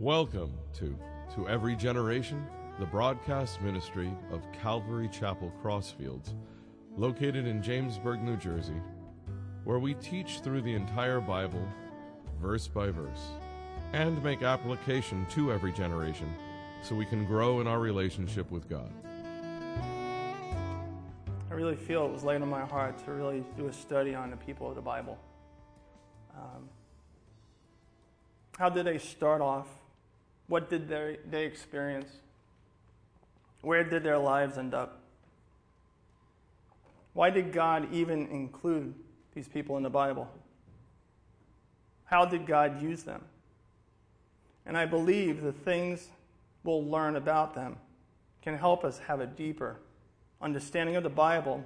Welcome to Every Generation, the broadcast ministry of Calvary Chapel Crossfields, located in Jamesburg, New Jersey, where we teach through the entire Bible, verse by verse, and make application to every generation so we can grow in our relationship with God. I really feel it was laid on my heart to really do a study on the people of the Bible. How did they start off? What did they experience? Where did their lives end up? Why did God even include these people in the Bible? How did God use them? And I believe the things we'll learn about them can help us have a deeper understanding of the Bible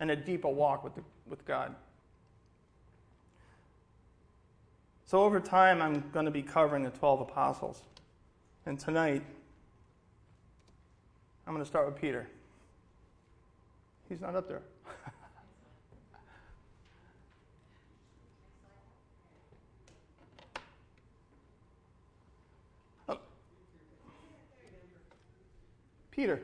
and a deeper walk with God. So over time, I'm going to be covering the 12 apostles. And tonight, I'm going to start with Peter. He's not up there. Oh. Peter.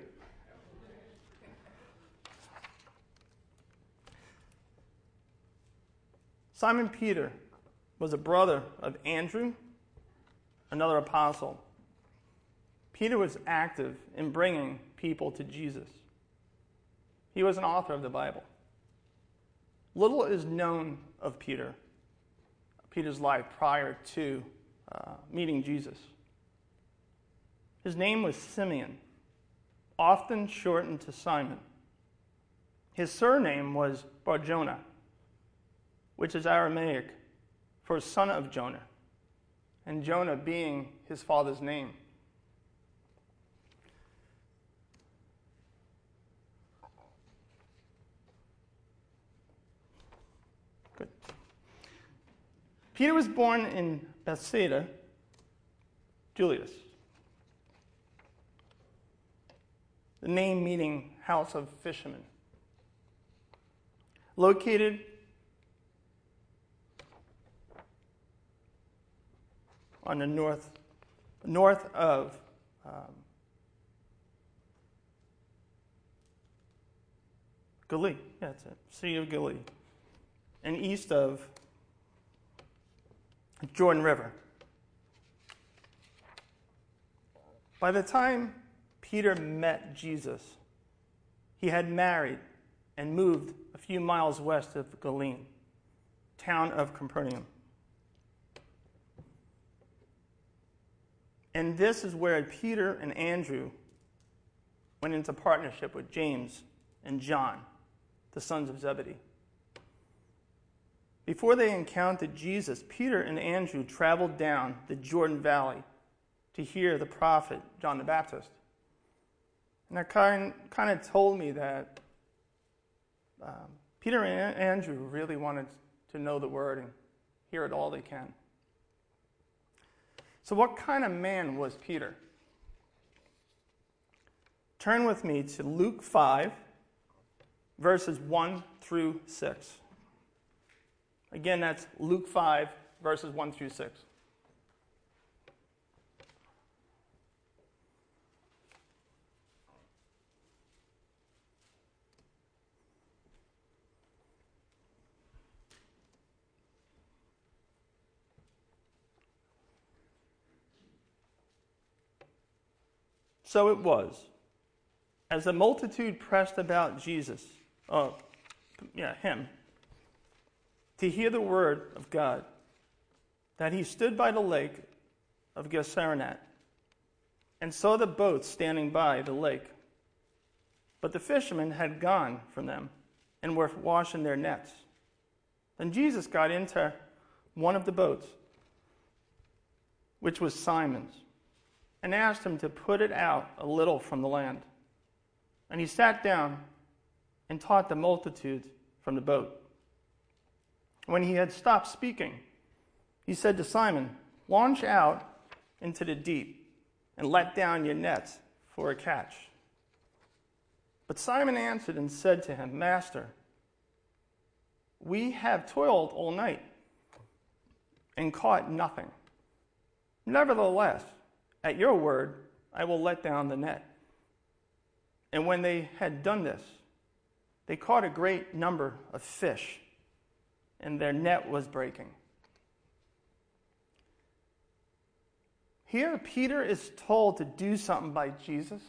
Simon Peter was a brother of Andrew, another apostle. Peter was active in bringing people to Jesus. He was an author of the Bible. Little is known of Peter's life prior to meeting Jesus. His name was Simeon, often shortened to Simon. His surname was Barjona, which is Aramaic for son of Jonah, and Jonah being his father's name. Good. Peter was born in Bethsaida, Julius, the name meaning house of fishermen, located on the north of Galilee. Yeah, that's it. Sea of Galilee. And east of Jordan River. By the time Peter met Jesus, he had married and moved a few miles west of Galilee, town of Capernaum. And this is where Peter and Andrew went into partnership with James and John, the sons of Zebedee. Before they encountered Jesus, Peter and Andrew traveled down the Jordan Valley to hear the prophet John the Baptist. And that kind of told me that Peter and Andrew really wanted to know the word and hear it all they can. So what kind of man was Peter? Turn with me to Luke 5, verses 1 through 6. Again, that's Luke 5, verses 1 through 6. So it was, as the multitude pressed about him, to hear the word of God, that he stood by the lake of Gennesaret, and saw the boats standing by the lake. But the fishermen had gone from them, and were washing their nets. Then Jesus got into one of the boats, which was Simon's, and asked him to put it out a little from the land. And he sat down and taught the multitudes from the boat. When he had stopped speaking, he said to Simon, "Launch out into the deep and let down your nets for a catch." But Simon answered and said to him, "Master, we have toiled all night and caught nothing. Nevertheless, at your word, I will let down the net. And when they had done this, they caught a great number of fish, and their net was breaking. Here, Peter is told to do something by Jesus.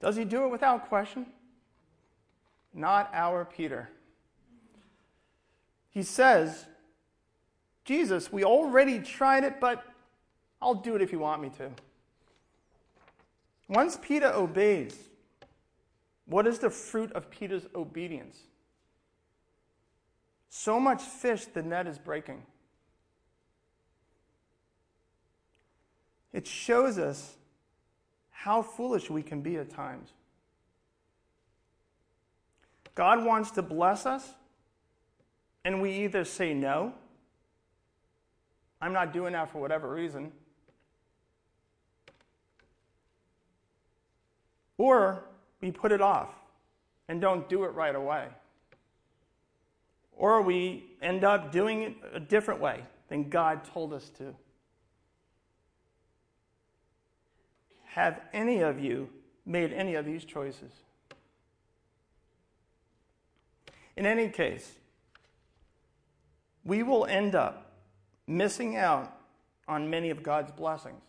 Does he do it without question? Not our Peter. He says, Jesus, we already tried it, but I'll do it if you want me to. Once Peter obeys, what is the fruit of Peter's obedience? So much fish, the net is breaking. It shows us how foolish we can be at times. God wants to bless us, and we either say no, I'm not doing that for whatever reason, or we put it off and don't do it right away. Or we end up doing it a different way than God told us to. Have any of you made any of these choices? In any case, we will end up missing out on many of God's blessings.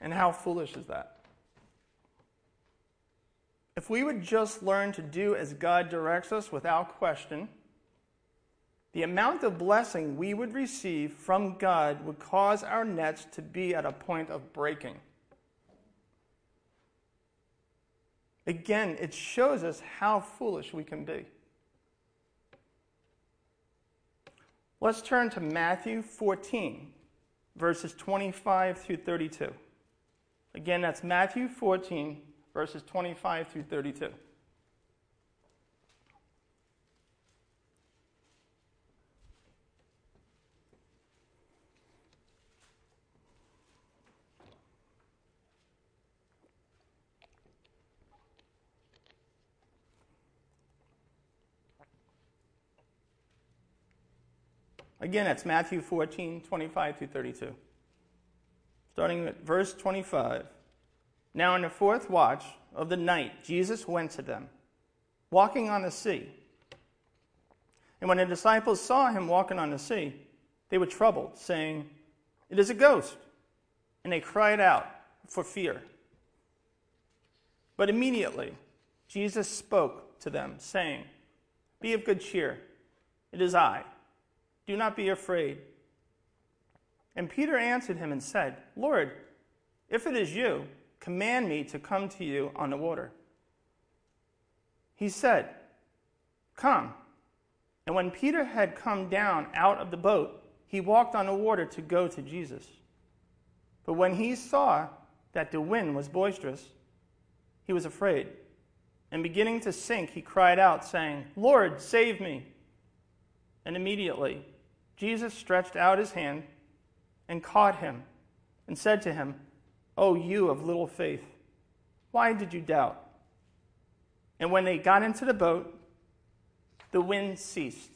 And how foolish is that? If we would just learn to do as God directs us without question, the amount of blessing we would receive from God would cause our nets to be at a point of breaking. Again, it shows us how foolish we can be. Let's turn to Matthew 14, verses 25 through 32. Again, that's Matthew 14, verses 25 through 32. Again, that's Matthew 14, 25 through 32. Starting at verse 25. Now in the fourth watch of the night, Jesus went to them, walking on the sea. And when the disciples saw him walking on the sea, they were troubled, saying, "It is a ghost." And they cried out for fear. But immediately Jesus spoke to them, saying, "Be of good cheer, it is I. Do not be afraid." And Peter answered him and said, "Lord, if it is you, command me to come to you on the water." He said, "Come." And when Peter had come down out of the boat, he walked on the water to go to Jesus. But when he saw that the wind was boisterous, he was afraid. And beginning to sink, he cried out, saying, "Lord, save me." And immediately Jesus stretched out his hand and caught him and said to him, "O you of little faith, why did you doubt?" And when they got into the boat, the wind ceased.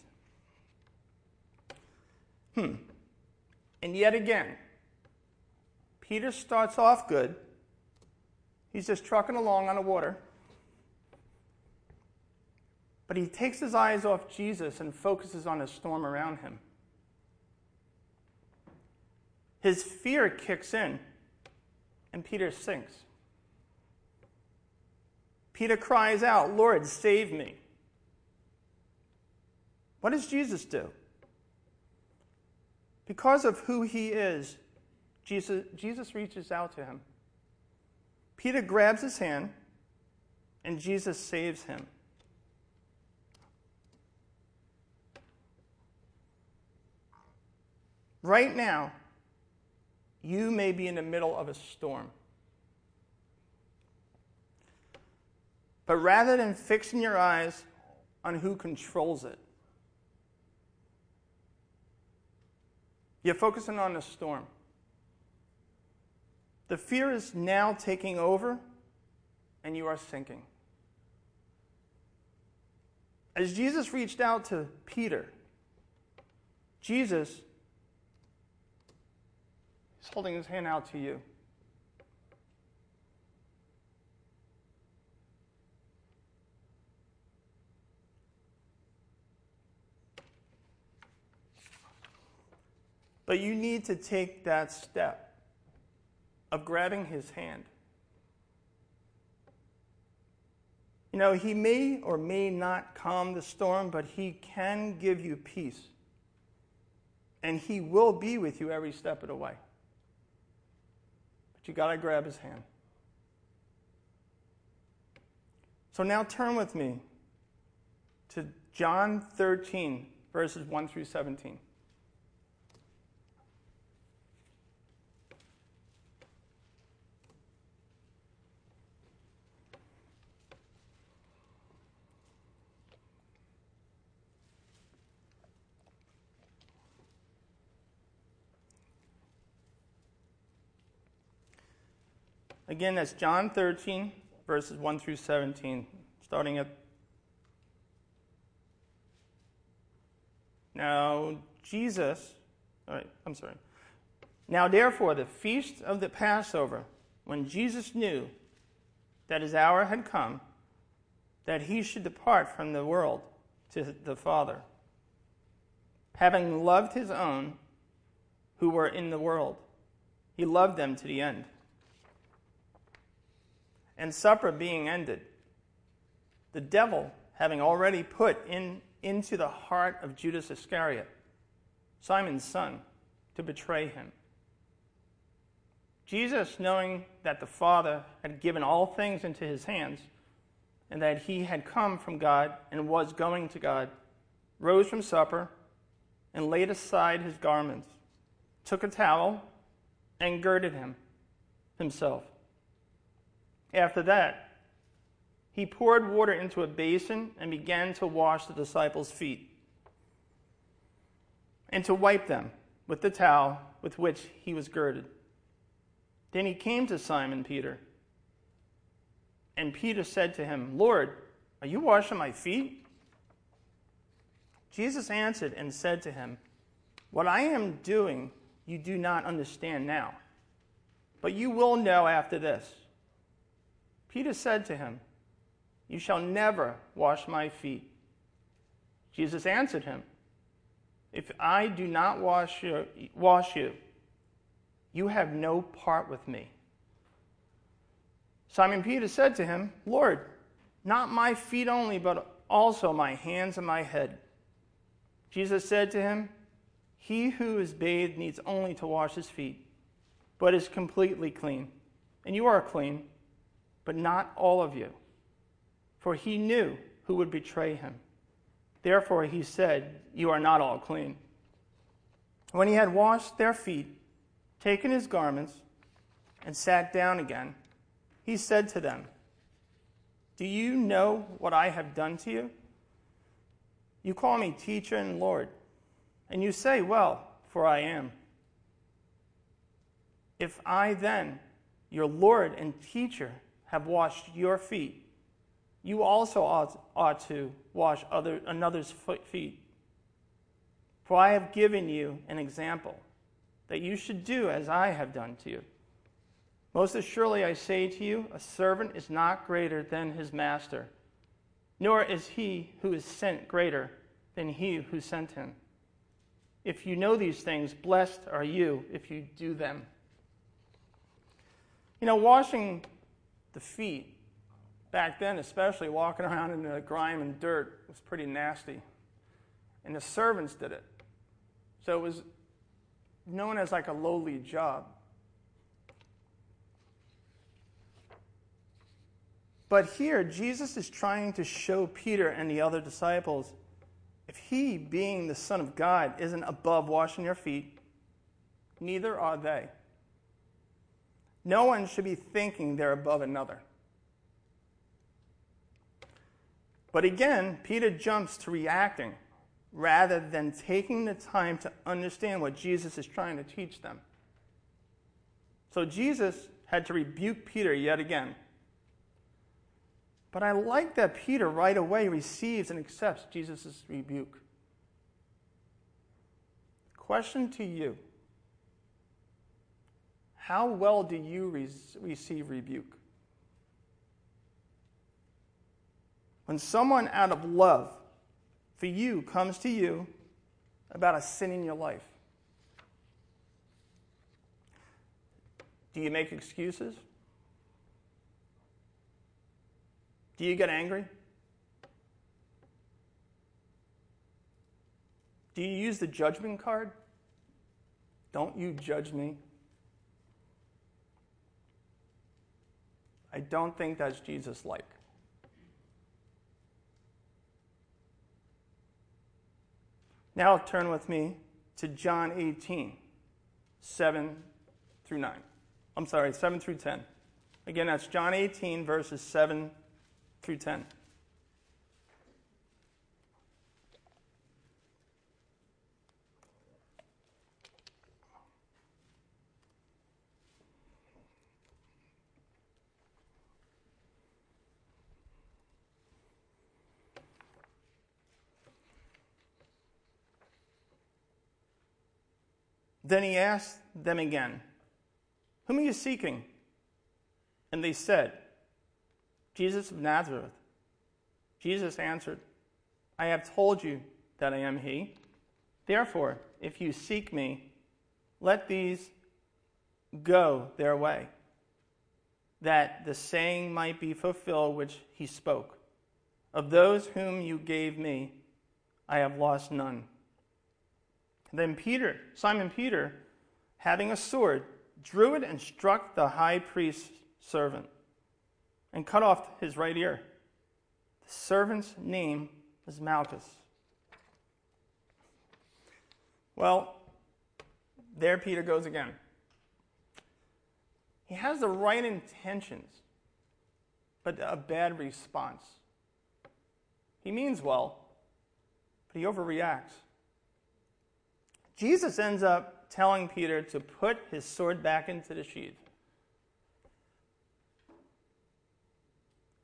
And yet again, Peter starts off good. He's just trucking along on the water. But he takes his eyes off Jesus and focuses on the storm around him. His fear kicks in, and Peter sinks. Peter cries out, "Lord, save me." What does Jesus do? Because of who he is, Jesus reaches out to him. Peter grabs his hand, and Jesus saves him. Right now, you may be in the middle of a storm. But rather than fixing your eyes on who controls it, you're focusing on the storm. The fear is now taking over, and you are sinking. As Jesus reached out to Peter, Jesus is holding his hand out to you. But you need to take that step of grabbing his hand. You know, he may or may not calm the storm, but he can give you peace. And he will be with you every step of the way. But you got to grab his hand. So now turn with me to John 13, verses 1 through 17. Again, that's John 13, verses 1 through 17, starting at... Now, therefore, the feast of the Passover, when Jesus knew that his hour had come, that he should depart from the world to the Father, having loved his own who were in the world, he loved them to the end. And supper being ended, the devil having already put into the heart of Judas Iscariot, Simon's son, to betray him. Jesus, knowing that the Father had given all things into his hands, and that he had come from God and was going to God, rose from supper and laid aside his garments, took a towel and girded himself. After that, he poured water into a basin and began to wash the disciples' feet and to wipe them with the towel with which he was girded. Then he came to Simon Peter, and Peter said to him, "Lord, are you washing my feet?" Jesus answered and said to him, "What I am doing you do not understand now, but you will know after this." Peter said to him, "You shall never wash my feet." Jesus answered him, "If I do not wash you, you have no part with me." Simon Peter said to him, "Lord, not my feet only, but also my hands and my head." Jesus said to him, "He who is bathed needs only to wash his feet, but is completely clean. And you are clean, but not all of you." For he knew who would betray him. Therefore he said, "You are not all clean." When he had washed their feet, taken his garments, and sat down again, he said to them, "Do you know what I have done to you? You call me teacher and Lord, and you say, well, for I am. If I then, your Lord and teacher, have washed your feet, you also ought to wash another's feet. For I have given you an example, that you should do as I have done to you. Most assuredly I say to you, a servant is not greater than his master, nor is he who is sent greater than he who sent him. If you know these things, blessed are you if you do them." You know, washing the feet, back then especially, walking around in the grime and dirt was pretty nasty. And the servants did it. So it was known as like a lowly job. But here, Jesus is trying to show Peter and the other disciples, if he, being the Son of God, isn't above washing your feet, neither are they. No one should be thinking they're above another. But again, Peter jumps to reacting rather than taking the time to understand what Jesus is trying to teach them. So Jesus had to rebuke Peter yet again. But I like that Peter right away receives and accepts Jesus' rebuke. Question to you. How well do you receive rebuke? When someone out of love for you comes to you about a sin in your life, do you make excuses? Do you get angry? Do you use the judgment card? Don't you judge me. I don't think that's Jesus-like. Now turn with me to John 18, 7 through 9. I'm sorry, 7 through 10. Again, that's John 18, verses 7 through 10. Then he asked them again, "Whom are you seeking?" And they said, "Jesus of Nazareth." Jesus answered, "I have told you that I am he. Therefore, if you seek me, let these go their way, that the saying might be fulfilled which he spoke. Of those whom you gave me, I have lost none." Then Peter, Simon Peter, having a sword, drew it and struck the high priest's servant and cut off his right ear. The servant's name was Malchus. Well, there Peter goes again. He has the right intentions, but a bad response. He means well, but he overreacts. Jesus ends up telling Peter to put his sword back into the sheath.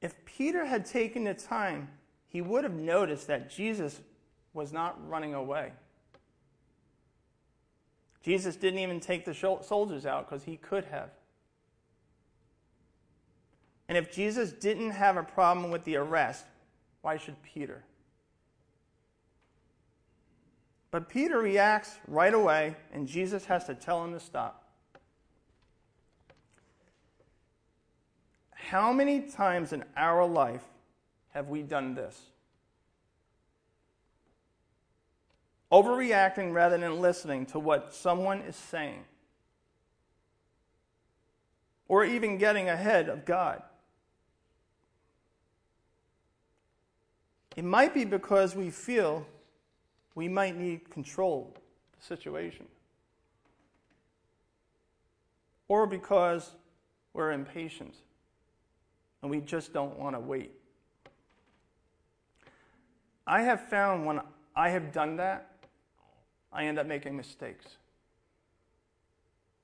If Peter had taken the time, he would have noticed that Jesus was not running away. Jesus didn't even take the soldiers out because he could have. And if Jesus didn't have a problem with the arrest, why should Peter? But Peter reacts right away, and Jesus has to tell him to stop. How many times in our life have we done this? Overreacting rather than listening to what someone is saying. Or even getting ahead of God. It might be because we feel we might need control of the situation. Or because we're impatient and we just don't want to wait. I have found when I have done that, I end up making mistakes.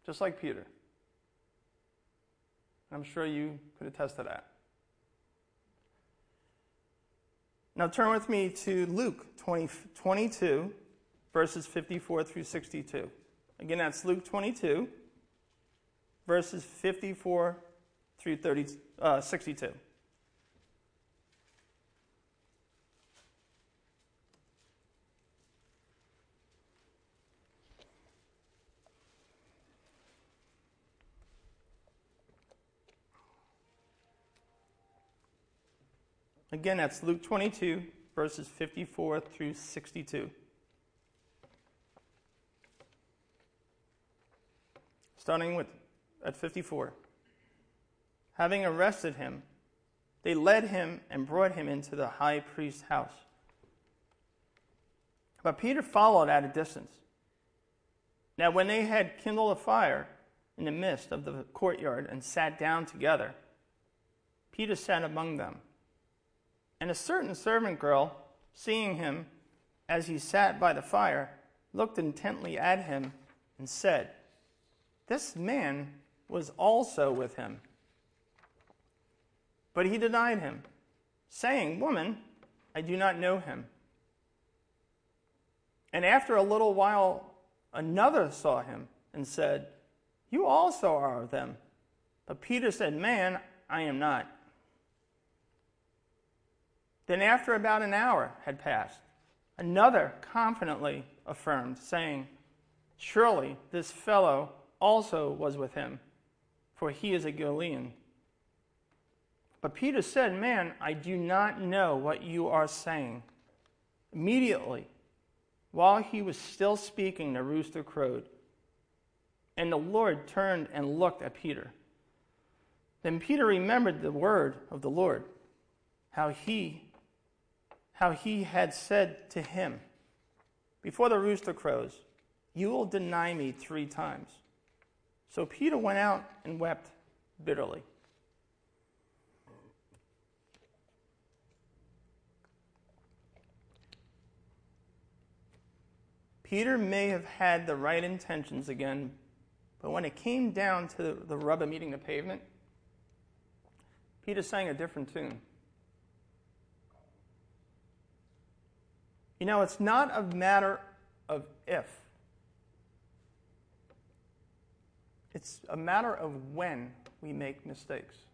Just like Peter. I'm sure you could attest to that. Now turn with me to Luke 22, verses 54 through 62. Again, that's Luke 22, verses 54 through 62. Again, that's Luke 22, verses 54 through 62. Starting at 54. Having arrested him, they led him and brought him into the high priest's house. But Peter followed at a distance. Now when they had kindled a fire in the midst of the courtyard and sat down together, Peter sat among them. And a certain servant girl, seeing him as he sat by the fire, looked intently at him and said, "This man was also with him." But he denied him, saying, "Woman, I do not know him." And after a little while, Another saw him and said, "You also are of them." But Peter said, "Man, I am not." Then after about an hour had passed, another confidently affirmed, saying, "Surely this fellow also was with him, for he is a Galilean." But Peter said, "Man, I do not know what you are saying." Immediately, while he was still speaking, the rooster crowed. And the Lord turned and looked at Peter. Then Peter remembered the word of the Lord, how he had said to him, "Before the rooster crows, you will deny me 3 times. So Peter went out and wept bitterly. Peter may have had the right intentions again, but when it came down to the rubber meeting the pavement, Peter sang a different tune. You know, it's not a matter of if. It's a matter of when we make mistakes.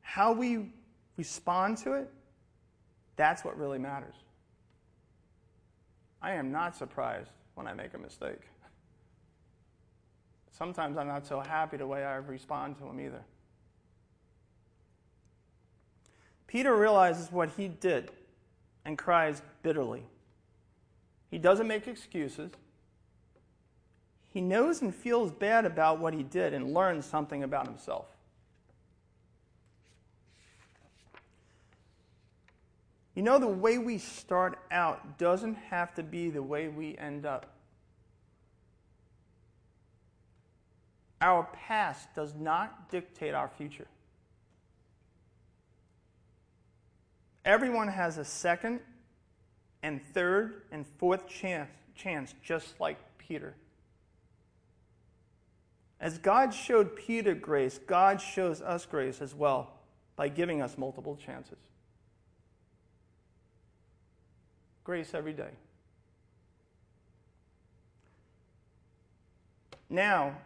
How we respond to it, that's what really matters. I am not surprised when I make a mistake. Sometimes I'm not so happy the way I respond to him either. Peter realizes what he did and cries bitterly. He doesn't make excuses. He knows and feels bad about what he did and learns something about himself. You know, the way we start out doesn't have to be the way we end up. Our past does not dictate our future. Everyone has a second and third and fourth chance, just like Peter. As God showed Peter grace, God shows us grace as well by giving us multiple chances. Grace every day. Now,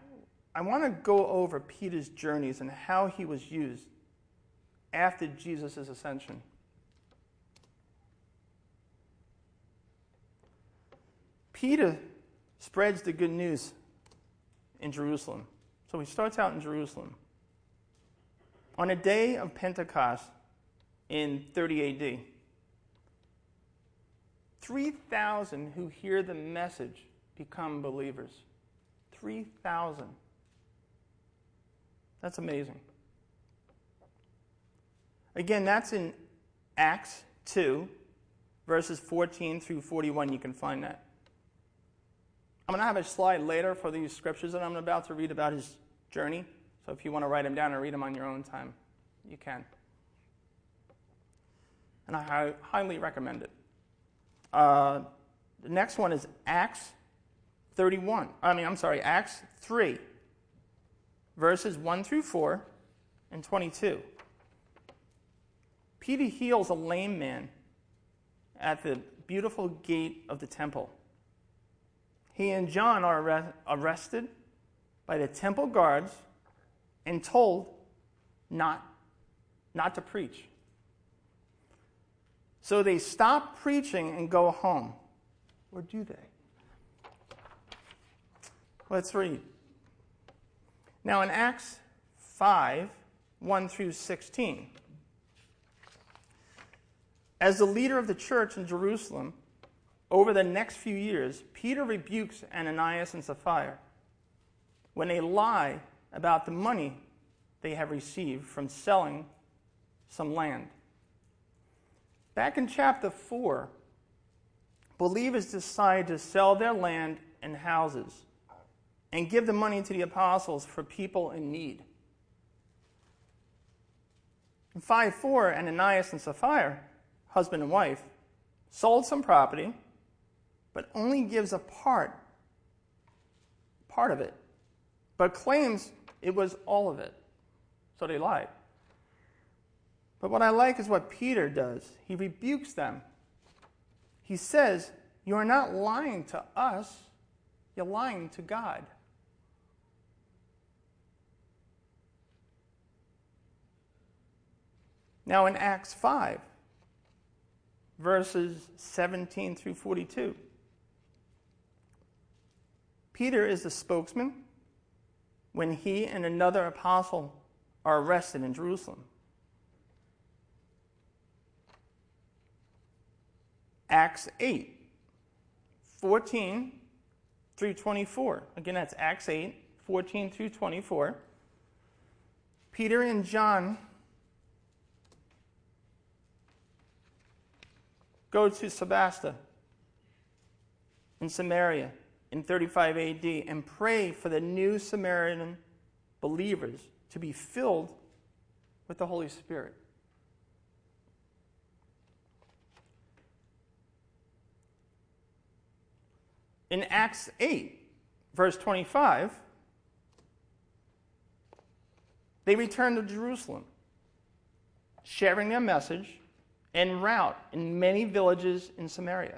I want to go over Peter's journeys and how he was used after Jesus' ascension. Peter spreads the good news in Jerusalem. So he starts out in Jerusalem. On a day of Pentecost in 30 AD, 3,000 who hear the message become believers. 3,000. That's amazing. Again, that's in Acts 2, verses 14 through 41. You can find that. I'm going to have a slide later for these scriptures that I'm about to read about his journey. So if you want to write them down and read them on your own time, you can. And I highly recommend it. The next one is Acts 3, verses 1 through 4 and 22. Peter heals a lame man at the beautiful gate of the temple. He and John are arrested by the temple guards and told not to preach. So they stop preaching and go home. Or do they? Let's read. Now in Acts 5, 1 through 16. As the leader of the church in Jerusalem, over the next few years, Peter rebukes Ananias and Sapphira when they lie about the money they have received from selling some land. Back in chapter 4, believers decide to sell their land and houses and give the money to the apostles for people in need. In 5:4, Ananias and Sapphira, husband and wife, sold some property, but only gives a part of it, but claims it was all of it. So they lied. But what I like is what Peter does. He rebukes them. He says You are not lying to us. You're lying to God. Now in Acts 5, verses 17 through 42, Peter is the spokesman when he and another apostle are arrested in Jerusalem. Acts 8, 14 through 24. Again, that's Acts 8, 14 through 24. Peter and John go to Sebasta in Samaria in 35 AD and pray for the new Samaritan believers to be filled with the Holy Spirit. In Acts 8, verse 25, they returned to Jerusalem, sharing their message en route in many villages in Samaria.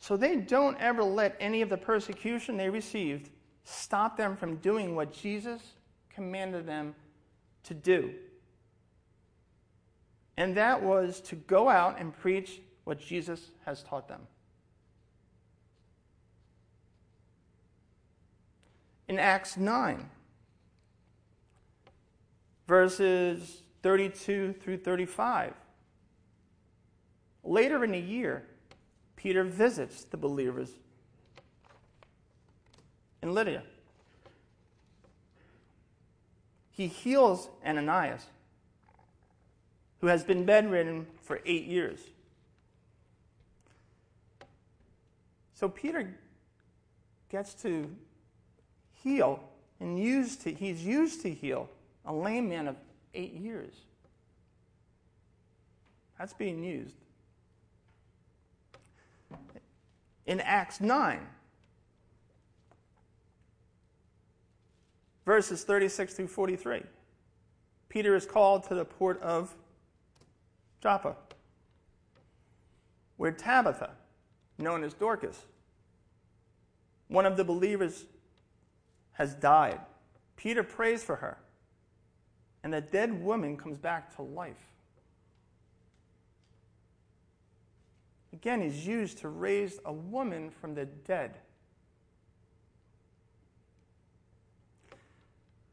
So they don't ever let any of the persecution they received stop them from doing what Jesus commanded them to do. And that was to go out and preach what Jesus has taught them. In Acts 9, verses 32 through 35, later in the year, Peter visits the believers in Lydia. He heals Ananias, who has been bedridden for 8 years. So Peter gets to heal, and he's used to heal a lame man of 8 years. That's being used. In Acts 9, verses 36 through 43, Peter is called to the port of Joppa, where Tabitha, known as Dorcas, one of the believers, has died. Peter prays for her, and the dead woman comes back to life. Again, he's used to raise a woman from the dead.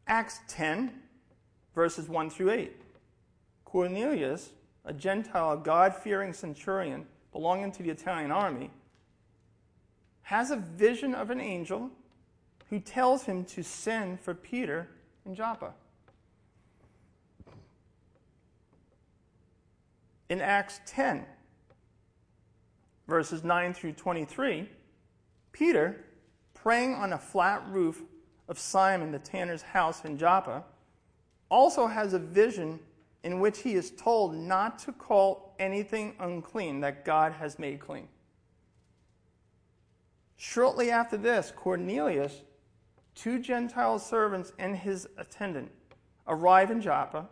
Acts 10, verses 1 through 8. Cornelius, a Gentile, God-fearing centurion belonging to the Italian army, has a vision of an angel who tells him to send for Peter in Joppa. In Acts 10, verses 9 through 23, Peter, praying on a flat roof of Simon the tanner's house in Joppa, also has a vision in which he is told not to call anything unclean that God has made clean. Shortly after this, Cornelius, two Gentile servants and his attendant, arrive in Joppa.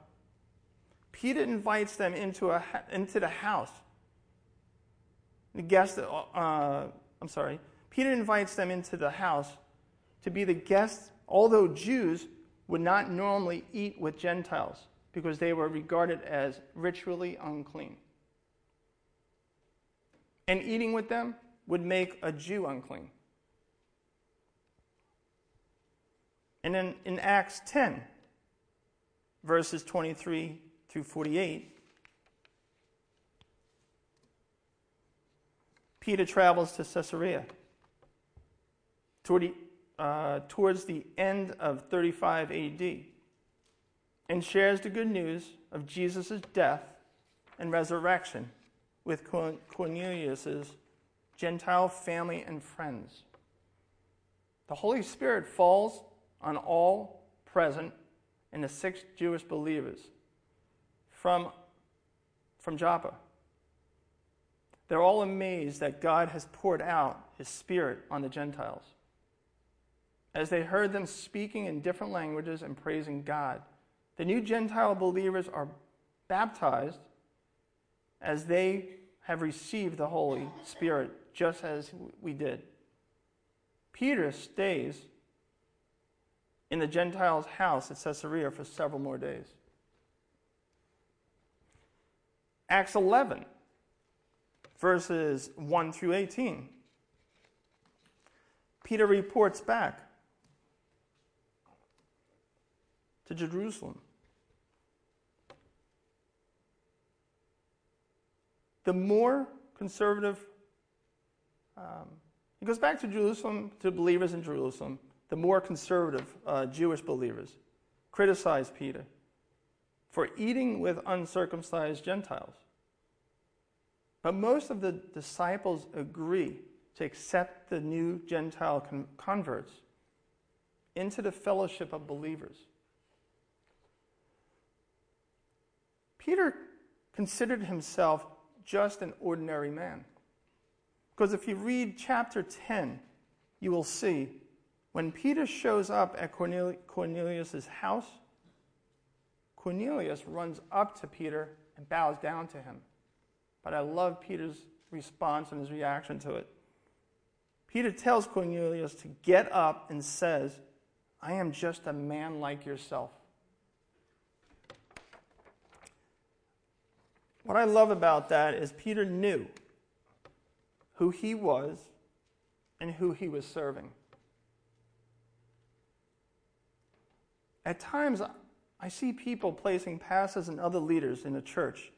Peter invites them into the house. Peter invites them into the house to be the guests, although Jews would not normally eat with Gentiles because they were regarded as ritually unclean. And eating with them would make a Jew unclean. And then in Acts 10, verses 23 through 48, Peter travels to Caesarea towards the end of 35 AD and shares the good news of Jesus' death and resurrection with Cornelius' Gentile family and friends. The Holy Spirit falls on all present and the 6 Jewish believers from Joppa. They're all amazed that God has poured out his Spirit on the Gentiles. As they heard them speaking in different languages and praising God, the new Gentile believers are baptized as they have received the Holy Spirit just as we did. Peter stays in the Gentiles' house at Caesarea for several more days. Acts 11, verses 1 through 18. Peter reports back to Jerusalem. The more conservative, he goes back to Jerusalem, to believers in Jerusalem, the more conservative Jewish believers criticize Peter for eating with uncircumcised Gentiles. But most of the disciples agree to accept the new Gentile converts into the fellowship of believers. Peter considered himself just an ordinary man. Because if you read chapter 10, you will see when Peter shows up at Cornelius' house, Cornelius runs up to Peter and bows down to him. But I love Peter's response and his reaction to it. Peter tells Cornelius to get up and says, "I am just a man like yourself." What I love about that is Peter knew who he was and who he was serving. At times, I see people placing pastors and other leaders in the church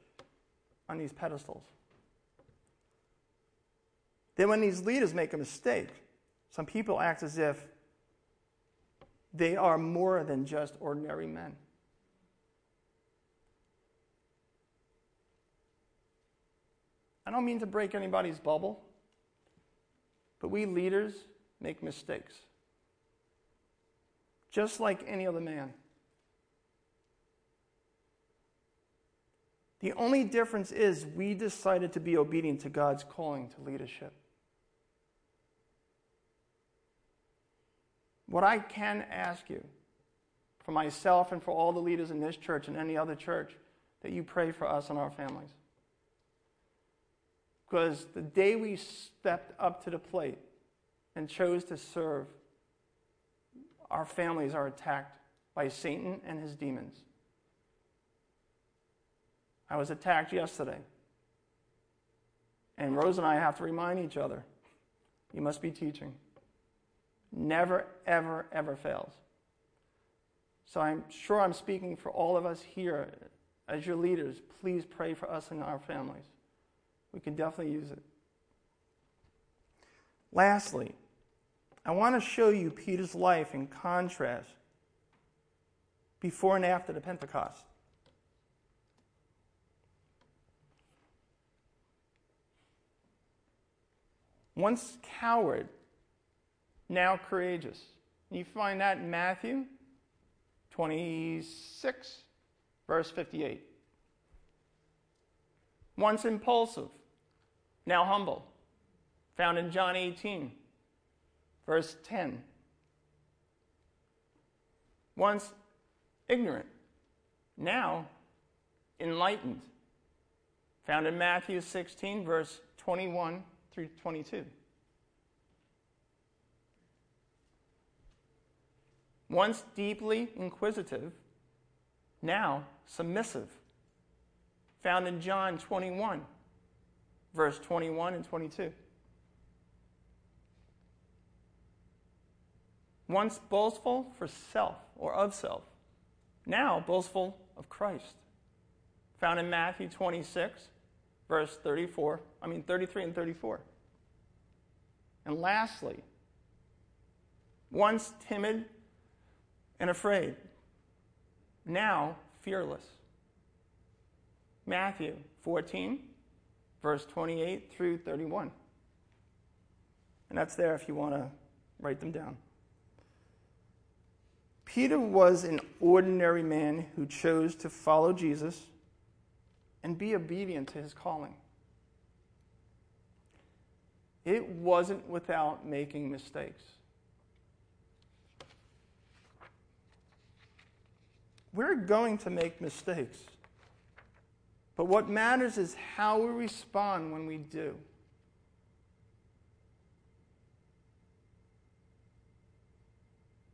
on these pedestals. Then when these leaders make a mistake, some people act as if they are more than just ordinary men. I don't mean to break anybody's bubble, but we leaders make mistakes, just like any other man. The only difference is we decided to be obedient to God's calling to leadership. What I can ask you, for myself and for all the leaders in this church and any other church, that you pray for us and our families. Because the day we stepped up to the plate and chose to serve, our families are attacked by Satan and his demons. I was attacked yesterday. And Rose and I have to remind each other, you must be teaching. Never, ever, ever fails. So I'm sure I'm speaking for all of us here. As your leaders, please pray for us and our families. We can definitely use it. Lastly, I want to show you Peter's life in contrast before and after the Pentecost. Once coward, now courageous. You find that in Matthew 26, verse 58. Once impulsive, now humble. Found in John 18, verse 10. Once ignorant, now enlightened. Found in Matthew 16, verse 21 through 22. Once deeply inquisitive, now submissive. Found in John 21, verse 21 and 22. Once boastful for self or of self, now boastful of Christ. Found in Matthew 26, verse 33 and 34. And lastly, once timid and afraid, now fearless. Matthew 14, verse 28 through 31. And that's there if you want to write them down. Peter was an ordinary man who chose to follow Jesus and be obedient to his calling. It wasn't without making mistakes. We're going to make mistakes. But what matters is how we respond when we do.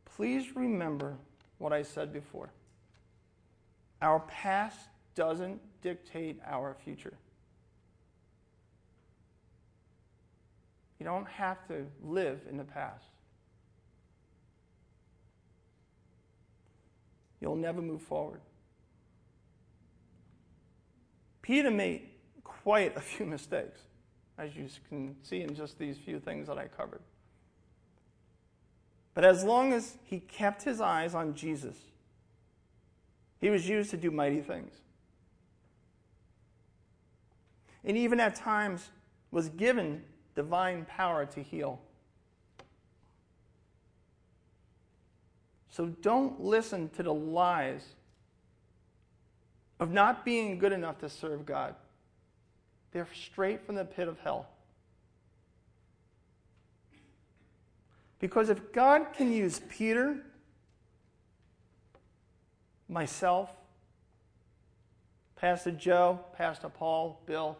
Please remember what I said before. Our past doesn't dictate our future. You don't have to live in the past. You'll never move forward. Peter made quite a few mistakes, as you can see in just these few things that I covered. But as long as he kept his eyes on Jesus, he was used to do mighty things. And even at times was given divine power to heal. So don't listen to the lies of not being good enough to serve God. They're straight from the pit of hell. Because if God can use Peter, myself, Pastor Joe, Pastor Paul, Bill,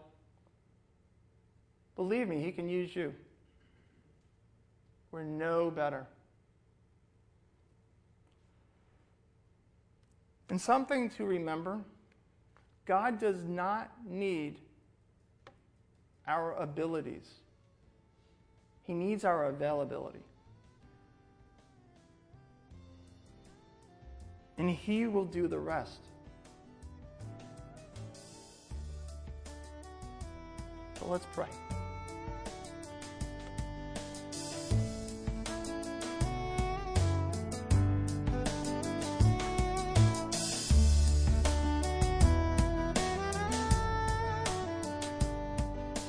believe me, he can use you. We're no better. And something to remember, God does not need our abilities. He needs our availability. And He will do the rest. So let's pray.